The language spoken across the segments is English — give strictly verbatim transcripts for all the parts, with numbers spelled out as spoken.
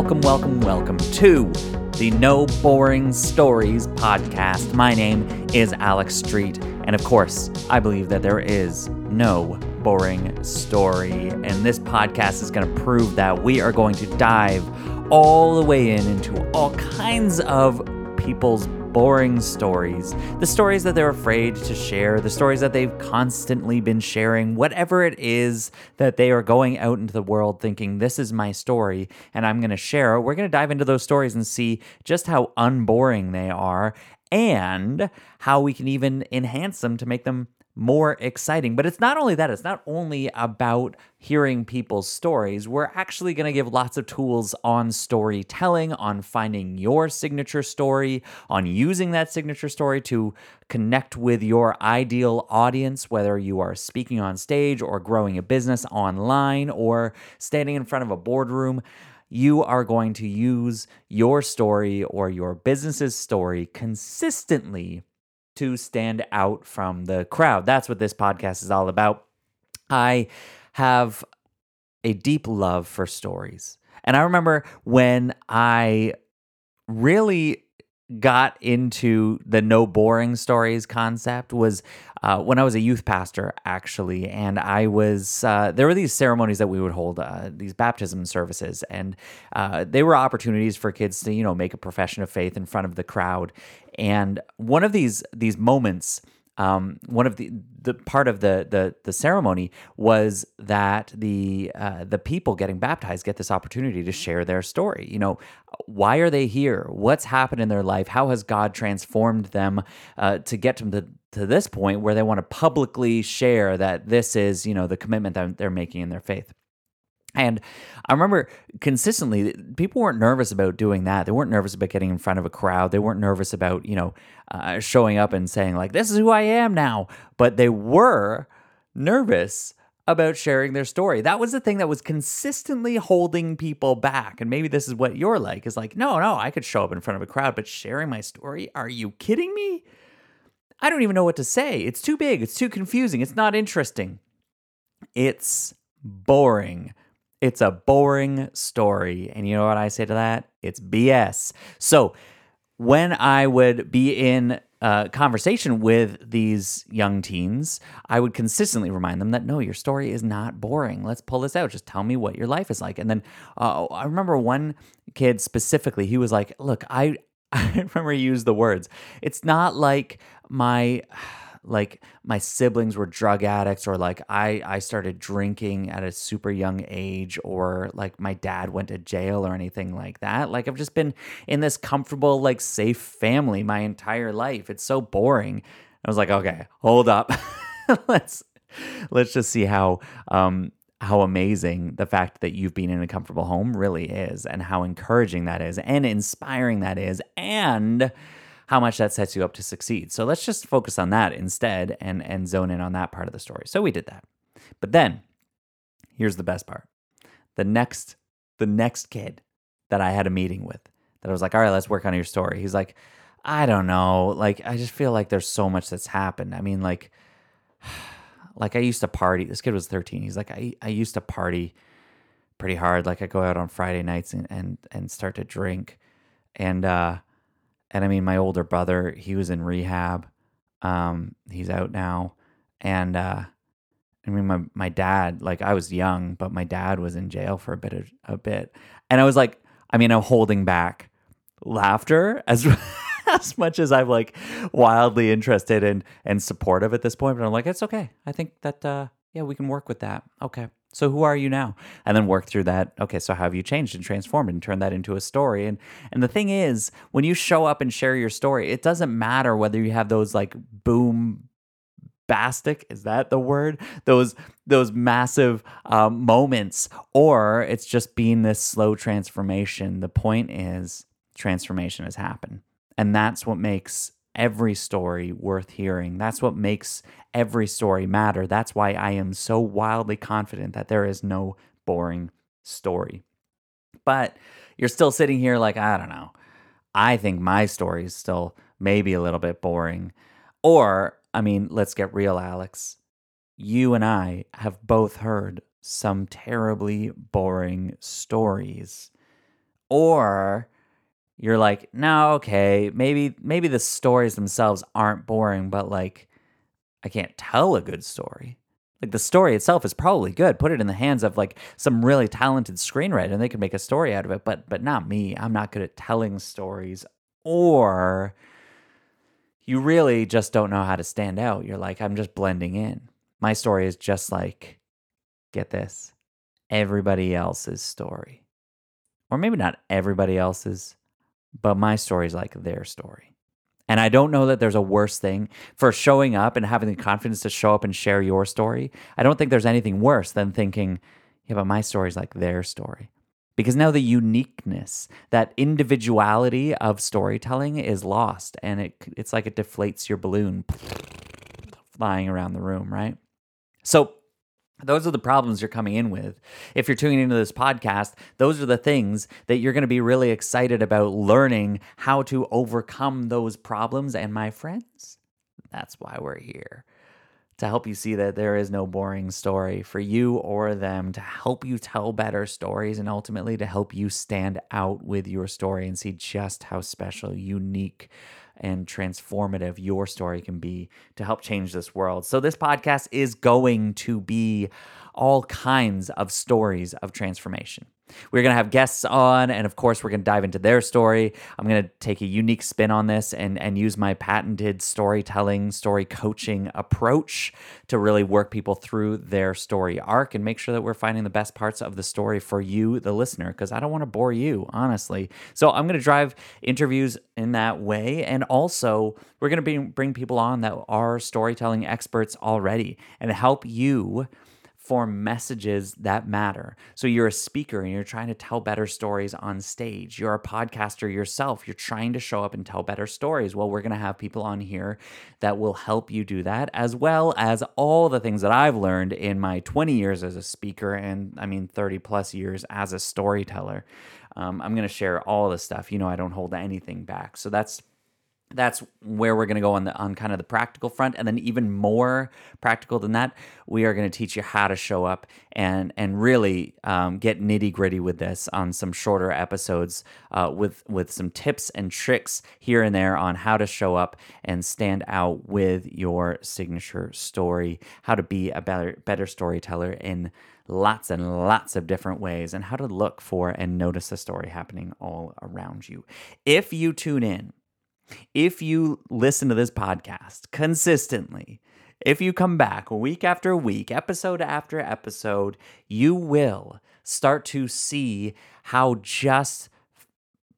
Welcome, welcome, welcome to the No Boring Stories podcast. My name is Alex Street, and of course, I believe that there is no boring story, and this podcast is going to prove that. We are going to dive all the way in into all kinds of people's boring stories, the stories that they're afraid to share, the stories that they've constantly been sharing, whatever it is that they are going out into the world thinking, this is my story and I'm going to share it. We're going to dive into those stories and see just how unboring they are and how we can even enhance them to make them more exciting. But it's not only that, it's not only about hearing people's stories. We're actually going to give lots of tools on storytelling, on finding your signature story, on using that signature story to connect with your ideal audience, whether you are speaking on stage or growing a business online or standing in front of a boardroom. You are going to use your story or your business's story consistently to stand out from the crowd. That's what this podcast is all about. I have a deep love for stories. And I remember when I really got into the no boring stories concept was uh, when I was a youth pastor, actually. And I was, uh, there were these ceremonies that we would hold, uh, these baptism services. And uh, they were opportunities for kids to, you know, make a profession of faith in front of the crowd. And one of these these moments, um, one of the, the part of the, the the ceremony was that the uh, the people getting baptized get this opportunity to share their story. You know, why are they here? What's happened in their life? How has God transformed them uh, to get them to, to this point where they want to publicly share that this is, you know, the commitment that they're making in their faith? And I remember consistently, people weren't nervous about doing that. They weren't nervous about getting in front of a crowd. They weren't nervous about, you know, uh, showing up and saying like, this is who I am now. But they were nervous about sharing their story. That was the thing that was consistently holding people back. And maybe this is what you're like, is like, no, no, I could show up in front of a crowd, but sharing my story, are you kidding me? I don't even know what to say. It's too big. It's too confusing. It's not interesting. It's boring. It's a boring story. And you know what I say to that? It's B S. So when I would be in uh, conversation with these young teens, I would consistently remind them that, no, your story is not boring. Let's pull this out. Just tell me what your life is like. And then uh, I remember one kid specifically, he was like, look, I, I remember he used the words, it's not like my... like my siblings were drug addicts, or like I, I started drinking at a super young age, or like my dad went to jail or anything like that. Like I've just been in this comfortable, like safe family my entire life. It's so boring. I was like, okay, hold up. let's, let's just see how, um, how amazing the fact that you've been in a comfortable home really is, and how encouraging that is, and inspiring that is, and how much that sets you up to succeed. So let's just focus on that instead and, and zone in on that part of the story. So we did that. But then, here's the best part. The next the next kid that I had a meeting with, that I was like, all right, let's work on your story. He's like, I don't know. Like, I just feel like there's so much that's happened. I mean, like, like I used to party. This kid was thirteen. He's like, I, I used to party pretty hard. Like I go out on Friday nights and, and, and start to drink. And, uh, And I mean, my older brother, he was in rehab. Um, he's out now. And uh, I mean, my, my dad, like I was young, but my dad was in jail for a bit, of, a bit. And I was like, I mean, I'm holding back laughter as as much as I'm like wildly interested and, and supportive at this point. But I'm like, it's okay. I think that, uh, yeah, we can work with that. Okay. So who are you now? And then work through that. Okay, so how have you changed and transformed and turned that into a story? And and the thing is, when you show up and share your story, it doesn't matter whether you have those like boom-bastic, is that the word? Those those massive um, moments, or it's just being this slow transformation. The point is, transformation has happened. And that's what makes every story worth hearing. That's what makes every story matter. That's why I am so wildly confident that there is no boring story. But you're still sitting here like, I don't know. I think my story is still maybe a little bit boring. Or, I mean, let's get real, Alex. You and I have both heard some terribly boring stories Or you're like, no, okay, maybe maybe the stories themselves aren't boring, but like I can't tell a good story. Like the story itself is probably good. Put it in the hands of like some really talented screenwriter and they could make a story out of it, but but not me. I'm not good at telling stories. Or you really just don't know how to stand out. You're like, I'm just blending in. My story is just like, get this, everybody else's story. Or maybe not everybody else's, but my story is like their story. And I don't know that there's a worse thing for showing up and having the confidence to show up and share your story. I don't think there's anything worse than thinking, yeah, but my story is like their story. Because now the uniqueness, that individuality of storytelling is lost. And it it's like it deflates your balloon flying around the room, right? So those are the problems you're coming in with. If you're tuning into this podcast, those are the things that you're going to be really excited about learning how to overcome those problems. And my friends, that's why we're here. To help you see that there is no boring story for you or them, to help you tell better stories, and ultimately to help you stand out with your story and see just how special, unique, and transformative your story can be to help change this world. So this podcast is going to be all kinds of stories of transformation. We're going to have guests on, and of course, we're going to dive into their story. I'm going to take a unique spin on this and, and use my patented storytelling, story coaching approach to really work people through their story arc and make sure that we're finding the best parts of the story for you, the listener, because I don't want to bore you, honestly. So I'm going to drive interviews in that way, and also we're going to be, bring people on that are storytelling experts already and help you form messages that matter. So you're a speaker and you're trying to tell better stories on stage. You're a podcaster yourself. You're trying to show up and tell better stories. Well, we're going to have people on here that will help you do that, as well as all the things that I've learned in my twenty years as a speaker and, I mean, thirty plus years as a storyteller. Um, I'm going to share all the stuff. You know, I don't hold anything back. So that's That's where we're going to go on the on kind of the practical front. And then even more practical than that, we are going to teach you how to show up and and really um, get nitty gritty with this on some shorter episodes uh, with, with some tips and tricks here and there on how to show up and stand out with your signature story, how to be a better, better storyteller in lots and lots of different ways, and how to look for and notice the story happening all around you. If you tune in, if you listen to this podcast consistently, if you come back week after week, episode after episode, you will start to see how just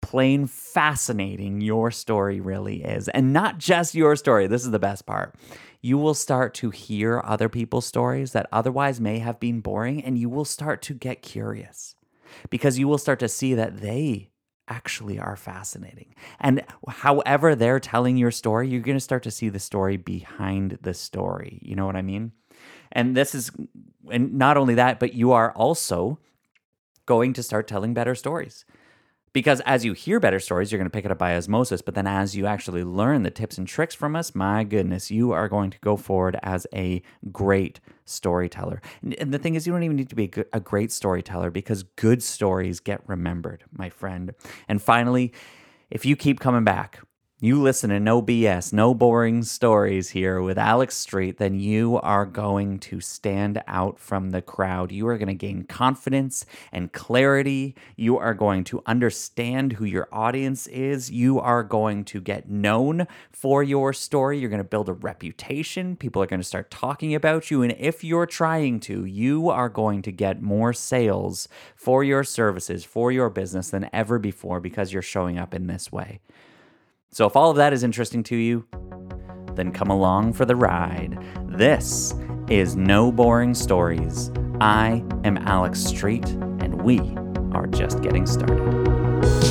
plain fascinating your story really is. And not just your story. This is the best part. You will start to hear other people's stories that otherwise may have been boring, and you will start to get curious because you will start to see that they actually are fascinating. And however they're telling your story, you're going to start to see the story behind the story. You know what I mean? And this is, and not only that, but you are also going to start telling better stories. Because as you hear better stories, you're going to pick it up by osmosis. But then as you actually learn the tips and tricks from us, my goodness, you are going to go forward as a great storyteller. And the thing is, you don't even need to be a great storyteller because good stories get remembered, my friend. And finally, if you keep coming back, you listen to No B S, No Boring Stories here with Alex Street, then you are going to stand out from the crowd. You are going to gain confidence and clarity. You are going to understand who your audience is. You are going to get known for your story. You're going to build a reputation. People are going to start talking about you. And if you're trying to, you are going to get more sales for your services, for your business than ever before because you're showing up in this way. So if all of that is interesting to you, then come along for the ride. This is No Boring Stories. I am Alex Street, and we are just getting started.